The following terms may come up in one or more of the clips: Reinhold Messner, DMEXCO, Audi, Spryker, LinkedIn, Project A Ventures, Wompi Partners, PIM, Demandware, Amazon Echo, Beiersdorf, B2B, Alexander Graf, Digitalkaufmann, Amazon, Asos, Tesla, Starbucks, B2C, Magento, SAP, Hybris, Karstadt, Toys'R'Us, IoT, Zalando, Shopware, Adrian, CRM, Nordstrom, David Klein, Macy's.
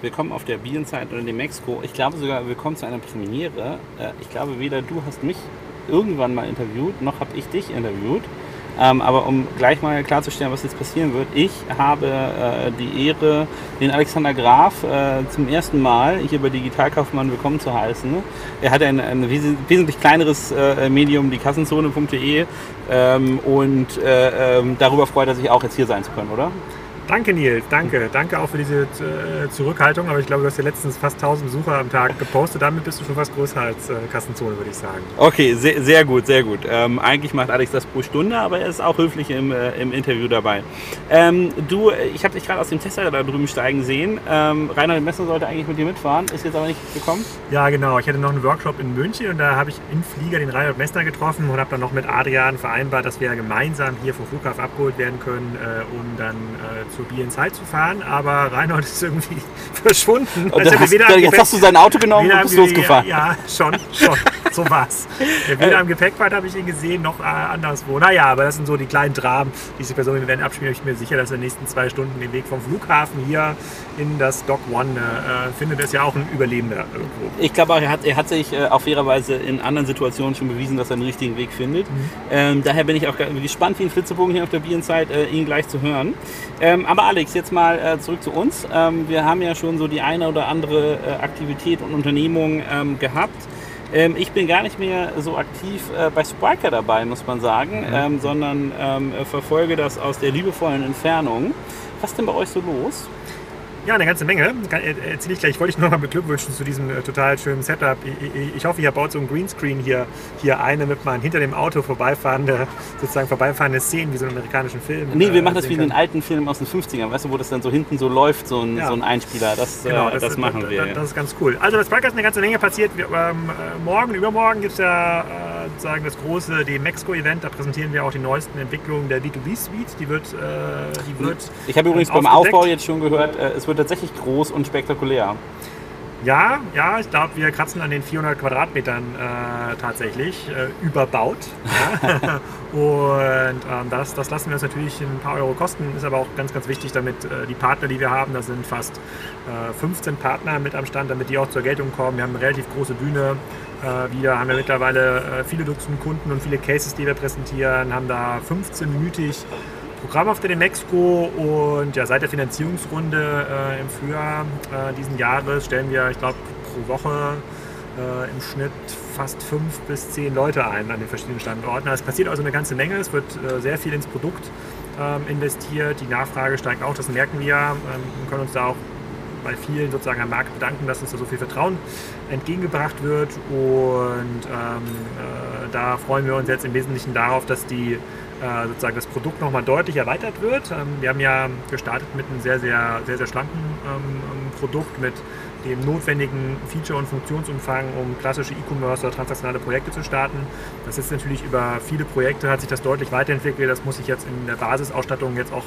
Willkommen auf der Bienenzeit oder dem Exco. Ich glaube sogar, willkommen zu einer Premiere. Ich glaube, weder du hast mich irgendwann mal interviewt, noch habe ich dich interviewt. Aber um gleich mal klarzustellen, was jetzt passieren wird, ich habe die Ehre, den Alexander Graf zum ersten Mal hier bei Digitalkaufmann willkommen zu heißen. Er hat ein wesentlich kleineres Medium, die Kassenzone.de, und darüber freut er sich auch, jetzt hier sein zu können, oder? Danke, Nils, danke. Danke auch für diese Zurückhaltung, aber ich glaube, du hast ja letztens fast 1000 Besucher am Tag gepostet. Damit bist du schon fast größer als Kassenzone, würde ich sagen. Okay, sehr, sehr gut, sehr gut. Eigentlich macht Alex das pro Stunde, aber er ist auch höflich im Interview dabei. Ich habe dich gerade aus dem Tesla da drüben steigen sehen. Reinhold Messner sollte eigentlich mit dir mitfahren, ist jetzt aber nicht gekommen. Ja, genau. Ich hatte noch einen Workshop in München und da habe ich im Flieger den Reinhold Messner getroffen und habe dann noch mit Adrian vereinbart, dass wir gemeinsam hier vom Flughafen abgeholt werden können, um dann zur Bienzeit zu fahren, aber Reinhold ist irgendwie verschwunden. Jetzt hast du sein Auto genommen und bist losgefahren. Ja, schon, so war's. Weder am Gepäckband habe ich ihn gesehen, noch anderswo. Naja, aber das sind so die kleinen Dramen, die sich Personen werden abspielen. Ich bin mir sicher, dass in den nächsten 2 Stunden den Weg vom Flughafen hier in das Dock One findet. Es ja auch ein Überlebender irgendwo. Ich glaube, er hat sich auf ihrer Weise in anderen Situationen schon bewiesen, dass er den richtigen Weg findet. Mhm. Daher bin ich auch gespannt, wie ein Flitzebogen hier auf der Bienzeit, ihn gleich zu hören. Aber Alex, jetzt mal zurück zu uns. Wir haben ja schon so die eine oder andere Aktivität und Unternehmung gehabt. Ich bin gar nicht mehr so aktiv bei Spryker dabei, muss man sagen, sondern verfolge das aus der liebevollen Entfernung. Was ist denn bei euch so los? Ja, eine ganze Menge. Erzähle ich gleich. Ich wollte dich nochmal beglückwünschen zu diesem total schönen Setup. Ich hoffe, ihr baut so einen Greenscreen hier ein, damit man hinter dem Auto vorbeifahrende Szenen wie so einen amerikanischen Film. Nee, wir machen das wie in den alten Filmen aus den 50ern, weißt du, wo das dann so hinten so läuft, so ein Einspieler. Das machen wir. Das ist ganz cool. Also bei Spryker ist eine ganze Menge passiert. Übermorgen gibt es ja sozusagen das große DMEXCO-Event. Da präsentieren wir auch die neuesten Entwicklungen der B2B-Suite. Die wird ich habe übrigens beim Aufbau jetzt schon gehört, es wird tatsächlich groß und spektakulär. Ja, ich glaube, wir kratzen an den 400 Quadratmetern tatsächlich überbaut. Ja. Und das lassen wir uns natürlich ein paar Euro kosten, ist aber auch ganz, ganz wichtig, damit die Partner, die wir haben, da sind fast 15 Partner mit am Stand, damit die auch zur Geltung kommen. Wir haben eine relativ große Bühne. Wir haben ja mittlerweile viele Dutzend Kunden und viele Cases, die wir präsentieren, haben da 15-minütig Programm auf der DMEXCO und ja, seit der Finanzierungsrunde im Frühjahr diesen Jahres stellen wir, ich glaube, pro Woche im Schnitt fast 5 bis 10 Leute ein an den verschiedenen Standorten. Es passiert also eine ganze Menge, es wird sehr viel ins Produkt investiert, die Nachfrage steigt auch, das merken wir, wir können uns da auch bei vielen sozusagen am Markt bedanken, dass uns da so viel Vertrauen entgegengebracht wird und da freuen wir uns jetzt im Wesentlichen darauf, dass die sozusagen das Produkt nochmal deutlich erweitert wird. Wir haben ja gestartet mit einem sehr, sehr, sehr, sehr schlanken Produkt mit dem notwendigen Feature- und Funktionsumfang, um klassische E-Commerce oder transaktionale Projekte zu starten. Das ist natürlich über viele Projekte, hat sich das deutlich weiterentwickelt. Das muss sich jetzt in der Basisausstattung jetzt auch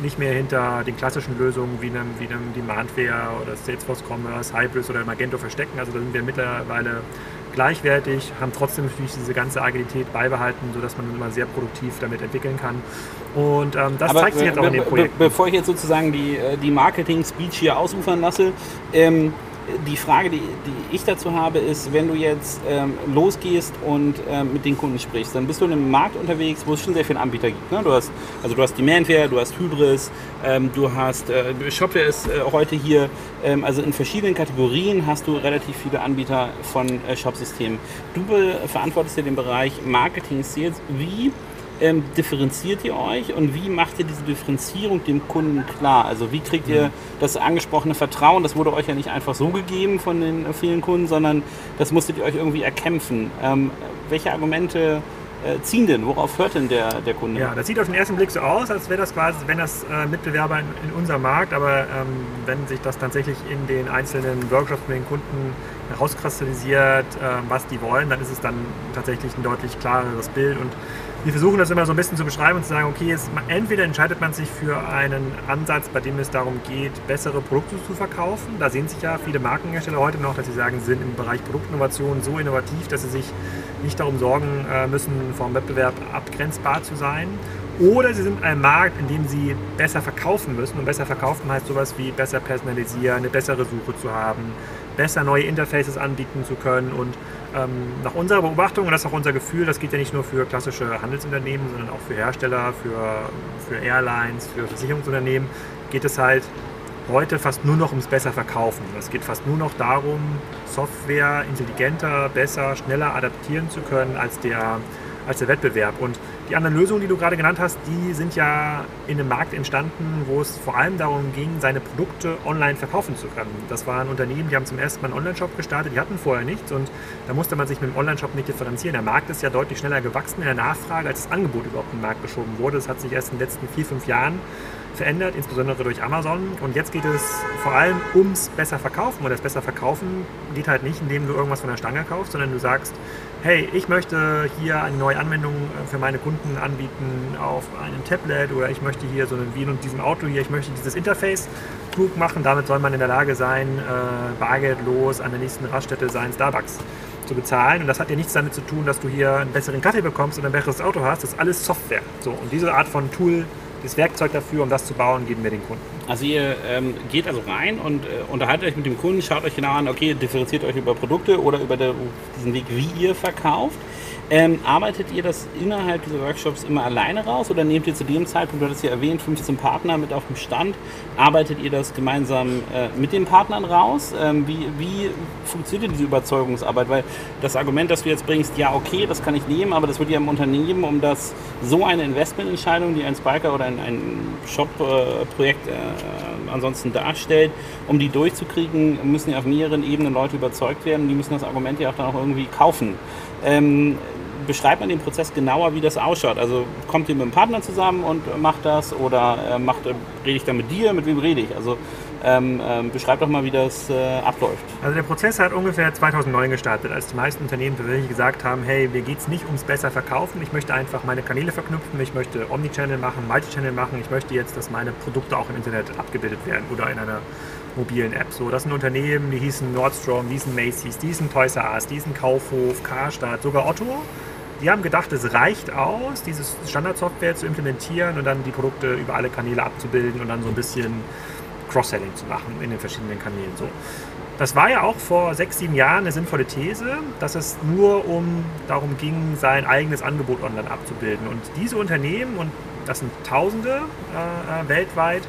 nicht mehr hinter den klassischen Lösungen wie einem Demandware oder Salesforce Commerce, Hybris oder Magento verstecken. Also da sind wir mittlerweile gleichwertig, haben trotzdem natürlich diese ganze Agilität beibehalten, sodass man immer sehr produktiv damit entwickeln kann. Und das aber zeigt sich jetzt auch in dem Projekt. Bevor ich jetzt sozusagen die Marketing-Speech hier ausufern lasse, die Frage, die ich dazu habe, ist, wenn du jetzt losgehst und mit den Kunden sprichst, dann bist du in einem Markt unterwegs, wo es schon sehr viele Anbieter gibt. Ne? Du hast Demandware, du hast Hybris, du hast Shopware ist heute hier. Also in verschiedenen Kategorien hast du relativ viele Anbieter von Shopsystemen. Du verantwortest ja den Bereich Marketing Sales. Wie differenziert ihr euch und wie macht ihr diese Differenzierung dem Kunden klar? Also wie kriegt ihr das angesprochene Vertrauen? Das wurde euch ja nicht einfach so gegeben von den vielen Kunden, sondern das musstet ihr euch irgendwie erkämpfen. Welche Argumente ziehen denn? Worauf hört denn der Kunde? Ja, das sieht auf den ersten Blick so aus, als wäre das quasi, wenn das Mitbewerber in unserem Markt, aber wenn sich das tatsächlich in den einzelnen Workshops mit den Kunden herauskristallisiert, was die wollen, dann ist es dann tatsächlich ein deutlich klareres Bild und wir versuchen das immer so ein bisschen zu beschreiben und zu sagen, okay, entweder entscheidet man sich für einen Ansatz, bei dem es darum geht, bessere Produkte zu verkaufen. Da sehen sich ja viele Markenhersteller heute noch, dass sie sagen, sie sind im Bereich Produktinnovation so innovativ, dass sie sich nicht darum sorgen müssen, vom Wettbewerb abgrenzbar zu sein. Oder sie sind ein Markt, in dem sie besser verkaufen müssen. Und besser verkaufen heißt sowas wie besser personalisieren, eine bessere Suche zu haben, besser neue Interfaces anbieten zu können. Und nach unserer Beobachtung, und das ist auch unser Gefühl, das geht ja nicht nur für klassische Handelsunternehmen, sondern auch für Hersteller, für Airlines, für Versicherungsunternehmen, geht es halt heute fast nur noch ums besser Verkaufen. Es geht fast nur noch darum, Software intelligenter, besser, schneller adaptieren zu können als der Wettbewerb. Und die anderen Lösungen, die du gerade genannt hast, die sind ja in einem Markt entstanden, wo es vor allem darum ging, seine Produkte online verkaufen zu können. Das waren Unternehmen, die haben zum ersten Mal einen Online-Shop gestartet, die hatten vorher nichts und da musste man sich mit dem Online-Shop nicht differenzieren. Der Markt ist ja deutlich schneller gewachsen in der Nachfrage, als das Angebot überhaupt in den Markt geschoben wurde. Das hat sich erst in den letzten 4-5 Jahren verändert, insbesondere durch Amazon. Und jetzt geht es vor allem ums besser Verkaufen. Und das besser Verkaufen geht halt nicht, indem du irgendwas von der Stange kaufst, sondern du sagst, hey, ich möchte hier eine neue Anwendung für meine Kunden anbieten auf einem Tablet oder ich möchte hier so einen, wie in diesem Auto hier, ich möchte dieses Interface klug machen. Damit soll man in der Lage sein, bargeldlos an der nächsten Raststätte seinen Starbucks zu bezahlen. Und das hat ja nichts damit zu tun, dass du hier einen besseren Kaffee bekommst oder ein besseres Auto hast. Das ist alles Software. So, und diese Art von Tool, das Werkzeug dafür, um das zu bauen, geben wir den Kunden. Also ihr geht also rein und unterhaltet euch mit dem Kunden, schaut euch genau an, okay, differenziert euch über Produkte oder über diesen Weg, wie ihr verkauft. Arbeitet ihr das innerhalb dieser Workshops immer alleine raus oder nehmt ihr zu dem Zeitpunkt, du hattest ja erwähnt, 15 Partner mit auf dem Stand, arbeitet ihr das gemeinsam mit den Partnern raus? Wie funktioniert diese Überzeugungsarbeit? Weil das Argument, das du jetzt bringst, ja okay, das kann ich nehmen, aber das wird ja im Unternehmen, um das so eine Investmententscheidung, die ein Spryker oder ein Shop-Projekt ansonsten darstellt, um die durchzukriegen, müssen ja auf mehreren Ebenen Leute überzeugt werden, die müssen das Argument ja auch dann auch irgendwie kaufen. Beschreibt man den Prozess genauer, wie das ausschaut? Also kommt ihr mit einem Partner zusammen und macht das oder rede ich dann mit dir? Mit wem rede ich? Also beschreibt doch mal, wie das abläuft. Also der Prozess hat ungefähr 2009 gestartet, als die meisten Unternehmen persönlich gesagt haben, hey, mir geht es nicht ums besser Verkaufen, ich möchte einfach meine Kanäle verknüpfen, ich möchte Omnichannel machen, Multichannel machen, ich möchte jetzt, dass meine Produkte auch im Internet abgebildet werden oder in einer mobilen Apps. So, das sind Unternehmen, die hießen Nordstrom, die hießen Macy's, die hießen Toys'R'Us, die hießen Kaufhof, Karstadt, sogar Otto. Die haben gedacht, es reicht aus, diese Standardsoftware zu implementieren und dann die Produkte über alle Kanäle abzubilden und dann so ein bisschen Cross-Selling zu machen in den verschiedenen Kanälen. So. Das war ja auch vor 6-7 Jahren eine sinnvolle These, dass es nur darum ging, sein eigenes Angebot online abzubilden. Und diese Unternehmen, und das sind Tausende weltweit,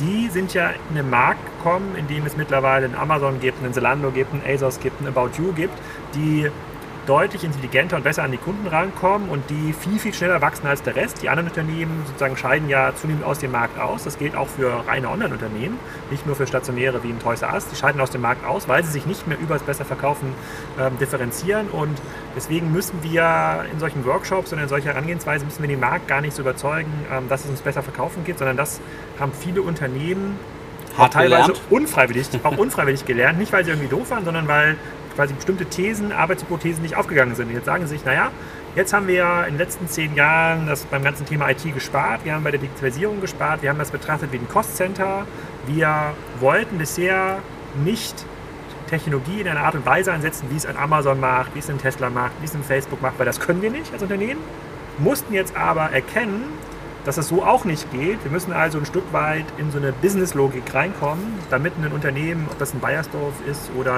die sind ja in den Markt gekommen, in dem es mittlerweile einen Amazon gibt, einen Zalando gibt, einen Asos gibt, einen About You gibt, die deutlich intelligenter und besser an die Kunden rankommen und die viel, viel schneller wachsen als der Rest. Die anderen Unternehmen sozusagen scheiden ja zunehmend aus dem Markt aus. Das gilt auch für reine Online-Unternehmen, nicht nur für Stationäre wie ein Toys'R'Us. Die scheiden aus dem Markt aus, weil sie sich nicht mehr über das besser Verkaufen differenzieren. Und deswegen müssen wir in solchen Workshops und in solcher Herangehensweise müssen wir den Markt gar nicht so überzeugen, dass es uns besser verkaufen geht, sondern das haben viele Unternehmen teilweise unfreiwillig gelernt. Nicht, weil sie irgendwie doof waren, sondern weil quasi bestimmte Thesen, Arbeitshypothesen nicht aufgegangen sind. Jetzt sagen sie sich, naja, jetzt haben wir ja in den letzten 10 Jahren das beim ganzen Thema IT gespart, wir haben bei der Digitalisierung gespart, wir haben das betrachtet wie ein Cost-Center, wir wollten bisher nicht Technologie in einer Art und Weise einsetzen, wie es ein Amazon macht, wie es ein Tesla macht, wie es ein Facebook macht, weil das können wir nicht als Unternehmen, mussten jetzt aber erkennen, dass es so auch nicht geht. Wir müssen also ein Stück weit in so eine Business-Logik reinkommen, damit ein Unternehmen, ob das ein Beiersdorf ist oder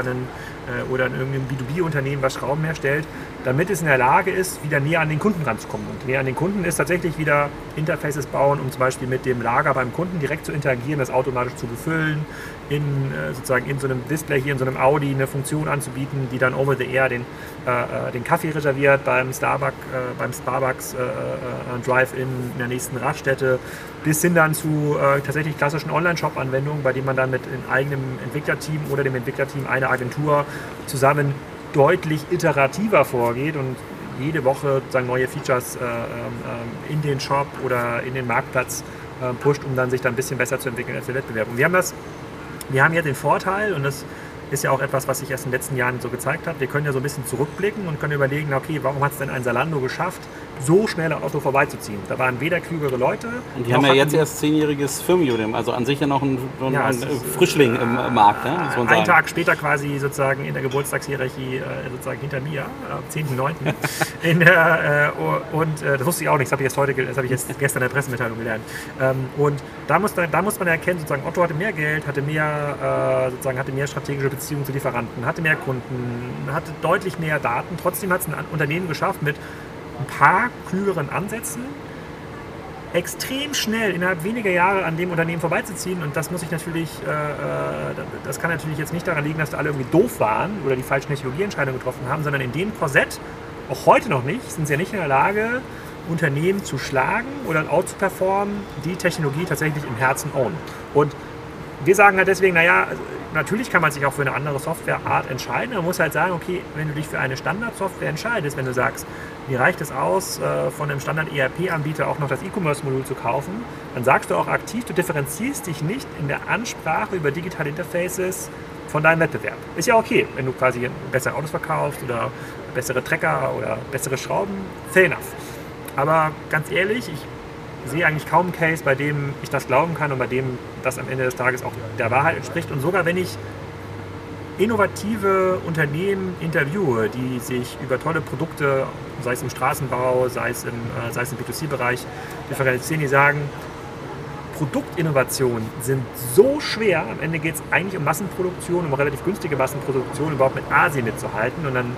irgendein B2B-Unternehmen, was Schrauben herstellt, damit es in der Lage ist, wieder näher an den Kunden ranzukommen. Und näher an den Kunden ist tatsächlich wieder Interfaces bauen, um zum Beispiel mit dem Lager beim Kunden direkt zu interagieren, das automatisch zu befüllen, sozusagen in so einem Display hier, in so einem Audi eine Funktion anzubieten, die dann over the air den Kaffee reserviert beim Starbucks Drive-In in der nächsten Raststätte, bis hin dann zu tatsächlich klassischen Online-Shop-Anwendungen, bei denen man dann mit einem eigenen Entwicklerteam oder dem Entwicklerteam einer Agentur zusammen deutlich iterativer vorgeht und jede Woche sozusagen neue Features in den Shop oder in den Marktplatz pusht, um dann sich dann ein bisschen besser zu entwickeln als der Wettbewerb. Und wir haben jetzt den Vorteil, und das ist ja auch etwas, was sich erst in den letzten Jahren so gezeigt hat. Wir können ja so ein bisschen zurückblicken und können überlegen, okay, warum hat es denn ein Zalando geschafft, so schnell an Otto vorbeizuziehen? Da waren weder klügere Leute. Und die haben ja jetzt erst 10-jähriges Firmenjubiläum, also an sich ja noch ein Frischling im Markt. Ne, muss man sagen. Einen Tag später quasi sozusagen in der Geburtstagshierarchie sozusagen hinter mir, am 10.9. Und das wusste ich auch nicht, das habe ich gestern in der Pressemitteilung gelernt. Und da muss man ja erkennen, sozusagen, Otto hatte mehr Geld, hatte mehr strategische Beziehungen zu Lieferanten, hatte mehr Kunden, hatte deutlich mehr Daten. Trotzdem hat es ein Unternehmen geschafft, mit ein paar klügeren Ansätzen extrem schnell innerhalb weniger Jahre an dem Unternehmen vorbeizuziehen. Und das muss ich natürlich, das kann natürlich jetzt nicht daran liegen, dass alle irgendwie doof waren oder die falschen Technologieentscheidungen getroffen haben, sondern in dem Korsett, auch heute noch nicht, sind sie ja nicht in der Lage, Unternehmen zu schlagen oder outzuperformen, die Technologie tatsächlich im Herzen ownen. Und wir sagen halt deswegen, naja, natürlich kann man sich auch für eine andere Softwareart entscheiden. Man muss halt sagen, okay, wenn du dich für eine Standardsoftware entscheidest, wenn du sagst, mir reicht es aus, von einem Standard-ERP-Anbieter auch noch das E-Commerce-Modul zu kaufen, dann sagst du auch aktiv, du differenzierst dich nicht in der Ansprache über digitale Interfaces von deinem Wettbewerb. Ist ja okay, wenn du quasi bessere Autos verkaufst oder bessere Trecker oder bessere Schrauben, fair enough. Aber ganz ehrlich, ich sehe eigentlich kaum einen Case, bei dem ich das glauben kann und bei dem das am Ende des Tages auch der Wahrheit entspricht. Und sogar wenn ich innovative Unternehmen interviewe, die sich über tolle Produkte, sei es im Straßenbau, sei es im B2C-Bereich, differenzieren, die sagen, Produktinnovationen sind so schwer, am Ende geht es eigentlich um Massenproduktion, um relativ günstige Massenproduktion, überhaupt mit Asien mitzuhalten. Und dann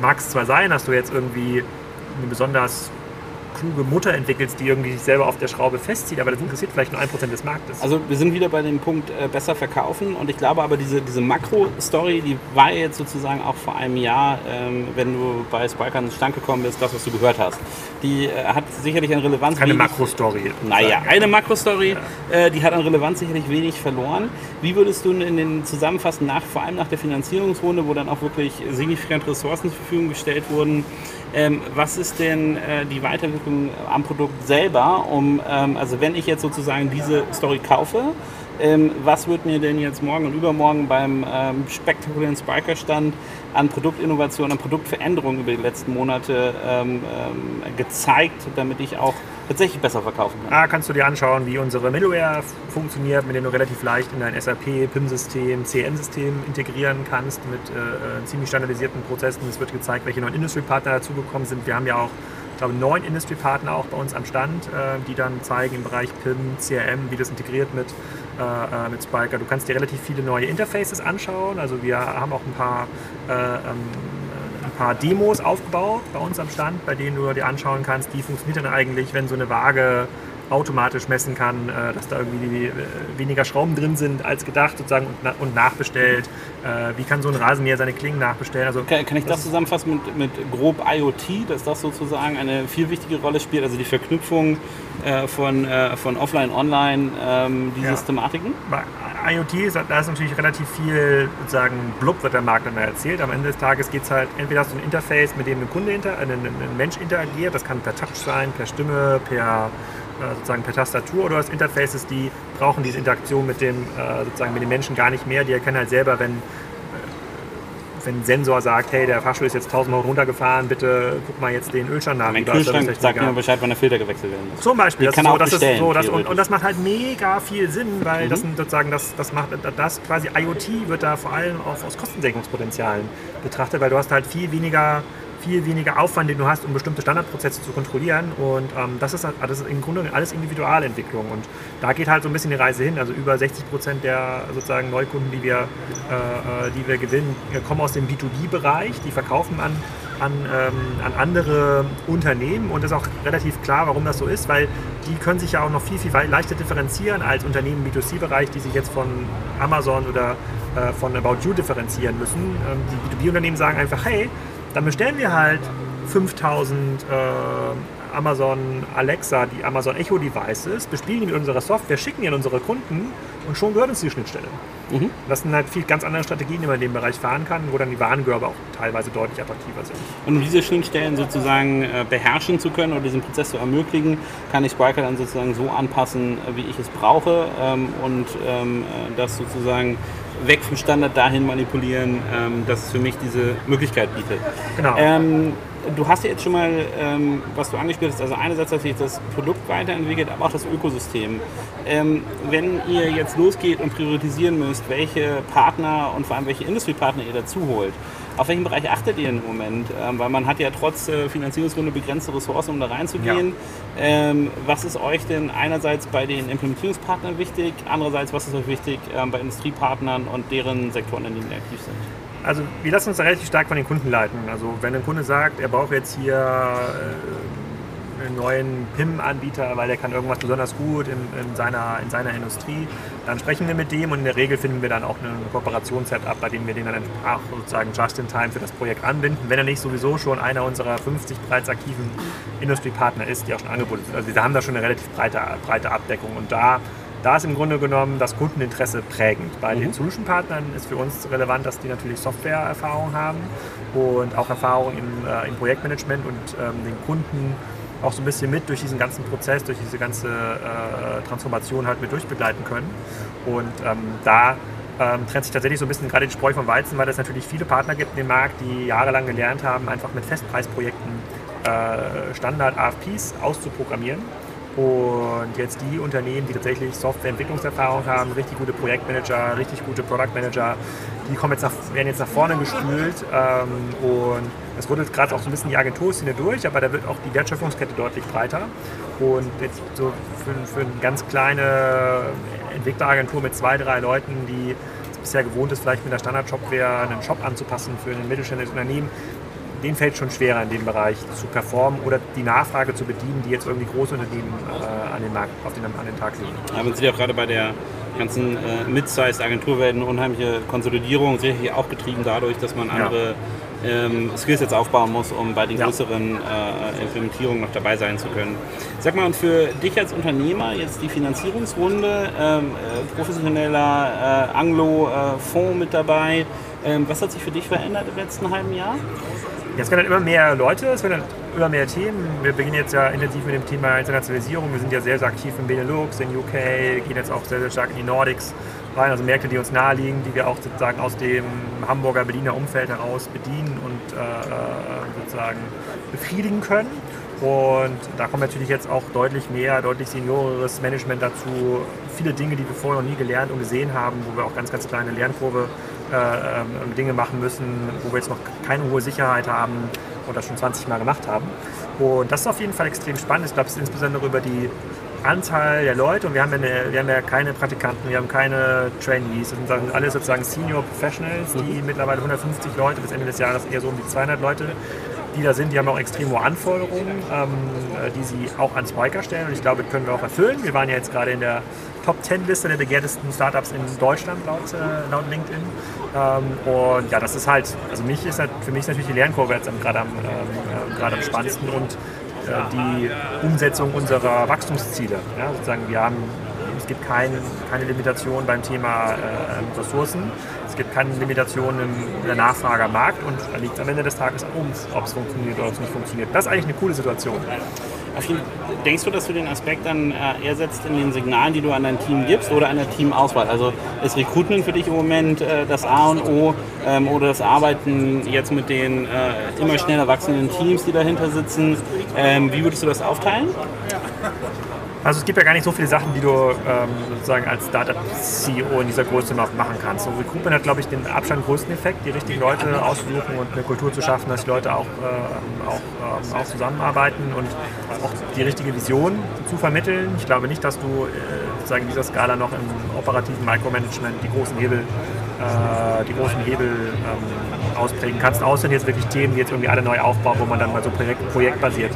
mag es zwar sein, dass du jetzt irgendwie eine besonders kluge Mutter entwickelst, die irgendwie sich selber auf der Schraube festzieht, aber das interessiert vielleicht nur 1% des Marktes. Also wir sind wieder bei dem Punkt besser verkaufen, und ich glaube aber diese Makro-Story, die war jetzt sozusagen auch vor einem Jahr, wenn du bei Spryker in den Stand gekommen bist, das, was du gehört hast. Die hat sicherlich an Relevanz... Keine Makro-Story. Naja, eine Makro-Story, ja. Die hat an Relevanz sicherlich wenig verloren. Wie würdest du in den Zusammenfassen vor allem nach der Finanzierungsrunde, wo dann auch wirklich signifikant Ressourcen zur Verfügung gestellt wurden, was ist denn die Weiterwirkung am Produkt selber, also wenn ich jetzt sozusagen diese Story kaufe, was wird mir denn jetzt morgen und übermorgen beim spektakulären Spryker-Stand an Produktinnovationen, an Produktveränderungen über die letzten Monate gezeigt, damit ich auch tatsächlich besser verkaufen kann? Da kannst du dir anschauen, wie unsere Middleware funktioniert, mit denen du relativ leicht in dein SAP, PIM-System, CRM-System integrieren kannst mit ziemlich standardisierten Prozessen. Es wird gezeigt, welche neuen Industry-Partner dazugekommen sind. Wir haben ja auch, ich glaube, 9 Industry-Partner auch bei uns am Stand, die dann zeigen im Bereich PIM, CRM, wie das integriert mit Spryker. Du kannst dir relativ viele neue Interfaces anschauen. Also wir haben auch ein paar Demos aufgebaut bei uns am Stand, bei denen du dir anschauen kannst, wie funktioniert denn eigentlich, wenn so eine Waage automatisch messen kann, dass da irgendwie weniger Schrauben drin sind als gedacht sozusagen und nachbestellt. Wie kann so ein Rasenmäher seine Klingen nachbestellen? Also kann ich das zusammenfassen mit grob IoT, dass das sozusagen eine viel wichtige Rolle spielt, also die Verknüpfung von Offline, Online, die Systematiken? Bei IoT da ist natürlich relativ viel sozusagen Blub, wird der Markt immer erzählt. Am Ende des Tages geht es halt, entweder hast du ein Interface, mit dem ein Mensch interagiert, das kann per Touch sein, per Stimme, per Tastatur, oder du hast Interfaces, die brauchen diese Interaktion mit dem Menschen gar nicht mehr. Die erkennen halt selber, wenn ein Sensor sagt, hey, der Fahrstuhl ist jetzt 1000 Mal runtergefahren, bitte guck mal jetzt den Ölstand nach. Mein Kühlschrank sagt mir Bescheid, wann der Filter gewechselt werden muss. Zum Beispiel. Und das macht halt mega viel Sinn, weil das quasi IoT wird da vor allem auch aus Kostensenkungspotenzialen betrachtet, weil du hast halt viel weniger Aufwand, den du hast, um bestimmte Standardprozesse zu kontrollieren, und das ist im Grunde alles Individualentwicklung, und da geht halt so ein bisschen die Reise hin. Also über 60% der sozusagen Neukunden, die wir gewinnen, kommen aus dem B2B-Bereich, die verkaufen an andere Unternehmen, und das ist auch relativ klar, warum das so ist, weil die können sich ja auch noch viel, viel leichter differenzieren als Unternehmen im B2C-Bereich, die sich jetzt von Amazon oder von About You differenzieren müssen. Die B2B-Unternehmen sagen einfach, hey, dann bestellen wir halt 5000 Amazon Alexa, die Amazon Echo Devices, bespielen die mit unserer Software, schicken die an unsere Kunden, und schon gehört uns die Schnittstelle. Mhm. Das sind halt ganz andere Strategien, die man in dem Bereich fahren kann, wo dann die Warengerbe auch teilweise deutlich attraktiver sind. Und um diese Schnittstellen sozusagen beherrschen zu können oder diesen Prozess zu ermöglichen, kann ich Spryker dann sozusagen so anpassen, wie ich es brauche, und das sozusagen weg vom Standard dahin manipulieren, dass es für mich diese Möglichkeit bietet. Genau. Du hast ja jetzt schon mal, was du angespielt hast, also einerseits natürlich das Produkt weiterentwickelt, aber auch das Ökosystem. Wenn ihr jetzt losgeht und priorisieren müsst, welche Partner und vor allem welche Industriepartner ihr dazu holt, auf welchen Bereich achtet ihr im Moment? Weil man hat ja trotz Finanzierungsrunde begrenzte Ressourcen, um da reinzugehen. Ja. Was ist euch denn einerseits bei den Implementierungspartnern wichtig, andererseits was ist euch wichtig bei Industriepartnern und deren Sektoren, in denen ihr aktiv sind? Also wir lassen uns da relativ stark von den Kunden leiten. Also wenn ein Kunde sagt, er braucht jetzt hier einen neuen PIM-Anbieter, weil der kann irgendwas besonders gut in seiner Industrie, dann sprechen wir mit dem und in der Regel finden wir dann auch eine Kooperationssetup, bei dem wir den dann auch sozusagen just in time für das Projekt anbinden, wenn er nicht sowieso schon einer unserer 50 bereits aktiven Industriepartner ist, die auch schon angeboten sind. Also wir haben da schon eine relativ breite Abdeckung und da ist im Grunde genommen das Kundeninteresse prägend. Bei den Solution-Partnern ist für uns relevant, dass die natürlich Software-Erfahrung haben und auch Erfahrung im Projektmanagement und den Kunden auch so ein bisschen mit durch diesen ganzen Prozess, durch diese ganze Transformation halt mit durchbegleiten können. Und trennt sich tatsächlich so ein bisschen gerade die Spreu vom Weizen, weil es natürlich viele Partner gibt im Markt, die jahrelang gelernt haben, einfach mit Festpreisprojekten Standard-AFPs auszuprogrammieren. Und jetzt die Unternehmen, die tatsächlich Softwareentwicklungserfahrung haben, richtig gute Projektmanager, richtig gute Product-Manager, die werden jetzt nach vorne gespült und es rüttelt gerade auch so ein bisschen die Agenturszene durch, aber da wird auch die Wertschöpfungskette deutlich breiter. Und jetzt so für eine ganz kleine Entwickleragentur mit 2-3 Leuten, die es bisher gewohnt ist, vielleicht mit der Standard-Shopware einen Shop anzupassen für ein mittelständisches Unternehmen, denen fällt es schon schwerer, in dem Bereich zu performen oder die Nachfrage zu bedienen, die jetzt irgendwie große Unternehmen an den Tag legen. Aber man sieht ja auch gerade bei der ganzen Mid-Size-Agenturwelt eine unheimliche Konsolidierung, sicherlich auch getrieben dadurch, dass man andere Skills jetzt aufbauen muss, um bei den größeren Implementierungen noch dabei sein zu können. Sag mal, und für dich als Unternehmer jetzt die Finanzierungsrunde, professioneller Anglo-Fonds mit dabei, was hat sich für dich verändert im letzten halben Jahr? Jetzt werden dann immer mehr Leute, es werden dann immer mehr Themen. Wir beginnen jetzt ja intensiv mit dem Thema Internationalisierung. Wir sind ja sehr, sehr aktiv in Benelux, in UK, gehen jetzt auch sehr, sehr stark in die Nordics rein. Also Märkte, die uns naheliegen, die wir auch sozusagen aus dem Hamburger, Berliner Umfeld heraus bedienen und sozusagen befriedigen können. Und da kommt natürlich jetzt auch deutlich mehr, deutlich senioreres Management dazu. Viele Dinge, die wir vorher noch nie gelernt und gesehen haben, wo wir auch ganz, ganz kleine Lernkurve Dinge machen müssen, wo wir jetzt noch keine hohe Sicherheit haben oder schon 20 Mal gemacht haben. Und das ist auf jeden Fall extrem spannend. Ich glaube, es ist insbesondere über die Anzahl der Leute und wir haben ja keine Praktikanten, wir haben keine Trainees, das sind alles sozusagen Senior Professionals, die mittlerweile 150 Leute, bis Ende des Jahres eher so um die 200 Leute, die da sind, die haben auch extrem hohe Anforderungen, die sie auch an Spryker stellen und ich glaube, das können wir auch erfüllen. Wir waren ja jetzt gerade in der Top-10-Liste der begehrtesten Startups in Deutschland laut LinkedIn. Und ja, das ist halt, also für mich ist natürlich die Lernkurve jetzt gerade am spannendsten und die Umsetzung unserer Wachstumsziele. Ja, sozusagen es gibt keine Limitation beim Thema Ressourcen, es gibt keine Limitation in der Nachfrage am Markt und da liegt es am Ende des Tages an uns, ob es funktioniert oder ob es nicht funktioniert. Das ist eigentlich eine coole Situation. Denkst du, dass du den Aspekt dann eher setzt in den Signalen, die du an dein Team gibst oder an der Teamauswahl? Also ist Recruitment für dich im Moment das A und O oder das Arbeiten jetzt mit den immer schneller wachsenden Teams, die dahinter sitzen? Wie würdest du das aufteilen? Also es gibt ja gar nicht so viele Sachen, die du sozusagen als Startup-CEO in dieser Größe noch machen kannst. Und Recruitment hat, glaube ich, den Abstand größten Effekt, die richtigen Leute auszusuchen und eine Kultur zu schaffen, dass die Leute auch zusammenarbeiten und auch die richtige Vision zu vermitteln. Ich glaube nicht, dass du sozusagen in dieser Skala noch im operativen Micromanagement die großen Hebel ausprägen kannst. Außer jetzt wirklich Themen, die jetzt irgendwie alle neu aufbauen, wo man dann mal so projektbasiert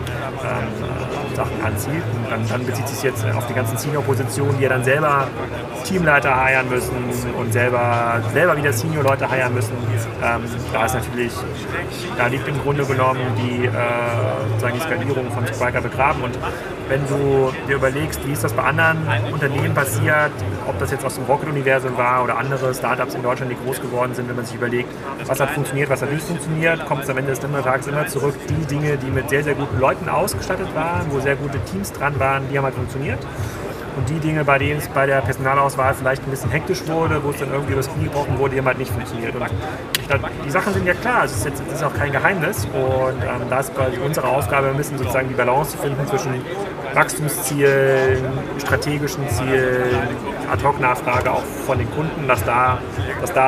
Sachen anzielt. Und dann bezieht sich jetzt auf die ganzen Senior-Positionen, die ja dann selber Teamleiter heiern müssen und selber wieder Senior-Leute heiern müssen. Da liegt im Grunde genommen die Skalierung von Spryker begraben. Und wenn du dir überlegst, wie ist das bei anderen Unternehmen passiert, ob das jetzt aus dem Rocket-Universum war oder andere Startups in Deutschland, die groß geworden sind, wenn man sich überlegt, was hat funktioniert, was hat nicht funktioniert, kommt es am Ende des Tages immer zurück. Die Dinge, die mit sehr, sehr guten Leuten ausgestattet waren, wo sehr gute Teams dran waren, die haben halt funktioniert. und die Dinge, bei denen es bei der Personalauswahl vielleicht ein bisschen hektisch wurde, wo es dann irgendwie das Knie gebrochen wurde, eben halt nicht funktioniert. Und ich glaube, die Sachen sind ja klar, es ist auch kein Geheimnis und da ist quasi unsere Aufgabe, wir müssen sozusagen die Balance zu finden zwischen Wachstumszielen, strategischen Zielen, Ad-Hoc-Nachfrage auch von den Kunden, dass da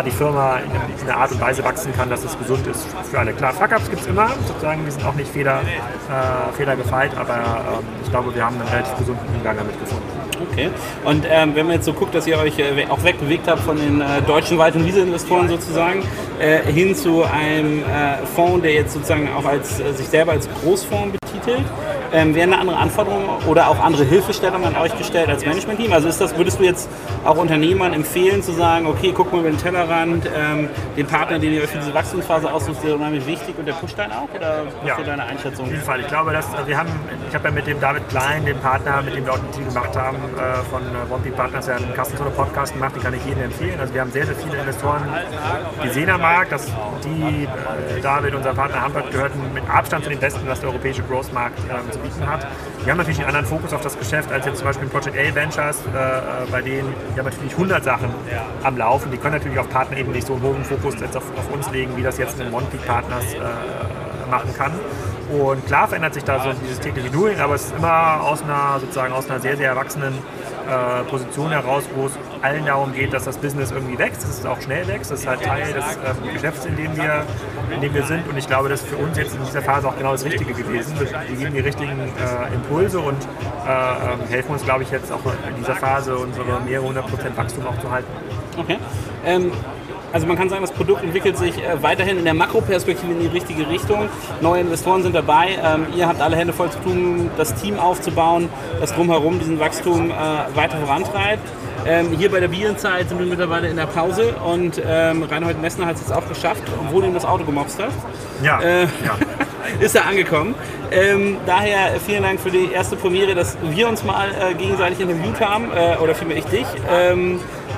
die Firma in einer Art und Weise wachsen kann, dass es gesund ist für alle. Klar, Fuck-Ups gibt es immer, sozusagen, wir sind auch nicht fehlergefeit, aber ich glaube, wir haben einen relativ gesunden Umgang damit gefunden. Okay. Und wenn man jetzt so guckt, dass ihr euch auch wegbewegt habt von den deutschen Wald- und Wiese-Investoren sozusagen, hin zu einem Fonds, der jetzt sozusagen auch sich selber als Großfonds betitelt, werden da andere Anforderungen oder auch andere Hilfestellungen an euch gestellt als Management-Team? Also würdest du jetzt auch Unternehmern empfehlen zu sagen, okay, guck mal über den Tellerrand, den Partner, den ihr euch für diese Wachstumsphase aussucht, der ist unheimlich wichtig und der pusht dann auch? Oder was ist deine Einschätzung? Auf jeden Fall. Ich glaube, ich habe ja mit dem David Klein, dem Partner, mit dem wir auch ein Team gemacht haben, von Wompi Partners, der einen Kassenzone-Podcast gemacht, den kann ich jedem empfehlen. Also wir haben sehr, sehr viele Investoren gesehen am Markt, dass die David, unser Partner Hampert, gehörten mit Abstand zu den Besten, was der europäische Growth-Markt zu bieten hat. Wir haben natürlich einen anderen Fokus auf das Geschäft als jetzt zum Beispiel in Project A Ventures, bei denen wir haben natürlich 100 Sachen am Laufen. Die können natürlich auf Partnerebene nicht so einen hohen Fokus jetzt auf uns legen, wie das jetzt ein Wompi Partners machen kann. Und klar verändert sich da so dieses tägliche Doing, aber es ist immer aus einer sehr, sehr erwachsenen Position heraus, wo es allen darum geht, dass das Business irgendwie wächst, dass es auch schnell wächst, das ist halt Teil des Geschäfts, in dem wir sind, und ich glaube, das ist für uns jetzt in dieser Phase auch genau das Richtige gewesen. Wir geben die richtigen Impulse und helfen uns, glaube ich, jetzt auch in dieser Phase unsere mehrere 100% Wachstum auch zu halten. Okay. Also man kann sagen, das Produkt entwickelt sich weiterhin in der Makroperspektive in die richtige Richtung. Neue Investoren sind dabei. Ihr habt alle Hände voll zu tun, das Team aufzubauen, das drumherum diesen Wachstum weiter vorantreibt. Hier bei der Bierenzeit sind wir mittlerweile in der Pause und Reinhold Messner hat es jetzt auch geschafft, obwohl ihm das Auto gemobst hat. Ja. Ist er angekommen. Daher vielen Dank für die erste Premiere, dass wir uns mal gegenseitig interviewt haben, oder vielmehr ich dich.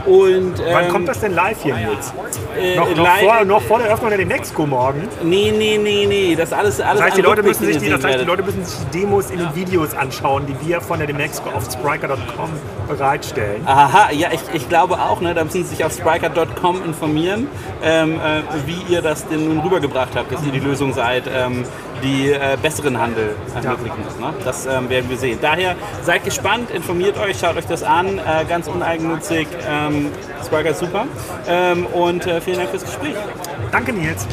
Wann kommt das denn live hier, Nils? Noch vor der Öffnung der DMEXCO morgen? Nee. Das heißt, die Leute müssen sich die Demos in den Videos anschauen, die wir von der DMEXCO auf Spryker.com bereitstellen. Aha, ja, ich glaube auch, ne, da müssen Sie sich auf Spryker.com informieren, wie ihr das denn nun rübergebracht habt, dass ihr die Lösung seid, die besseren Handel ermöglichen ist. Ne? Das werden wir sehen. Daher seid gespannt, informiert euch, schaut euch das an, ganz uneigennützig. Spryker ist super. Und vielen Dank fürs Gespräch. Danke, Nils.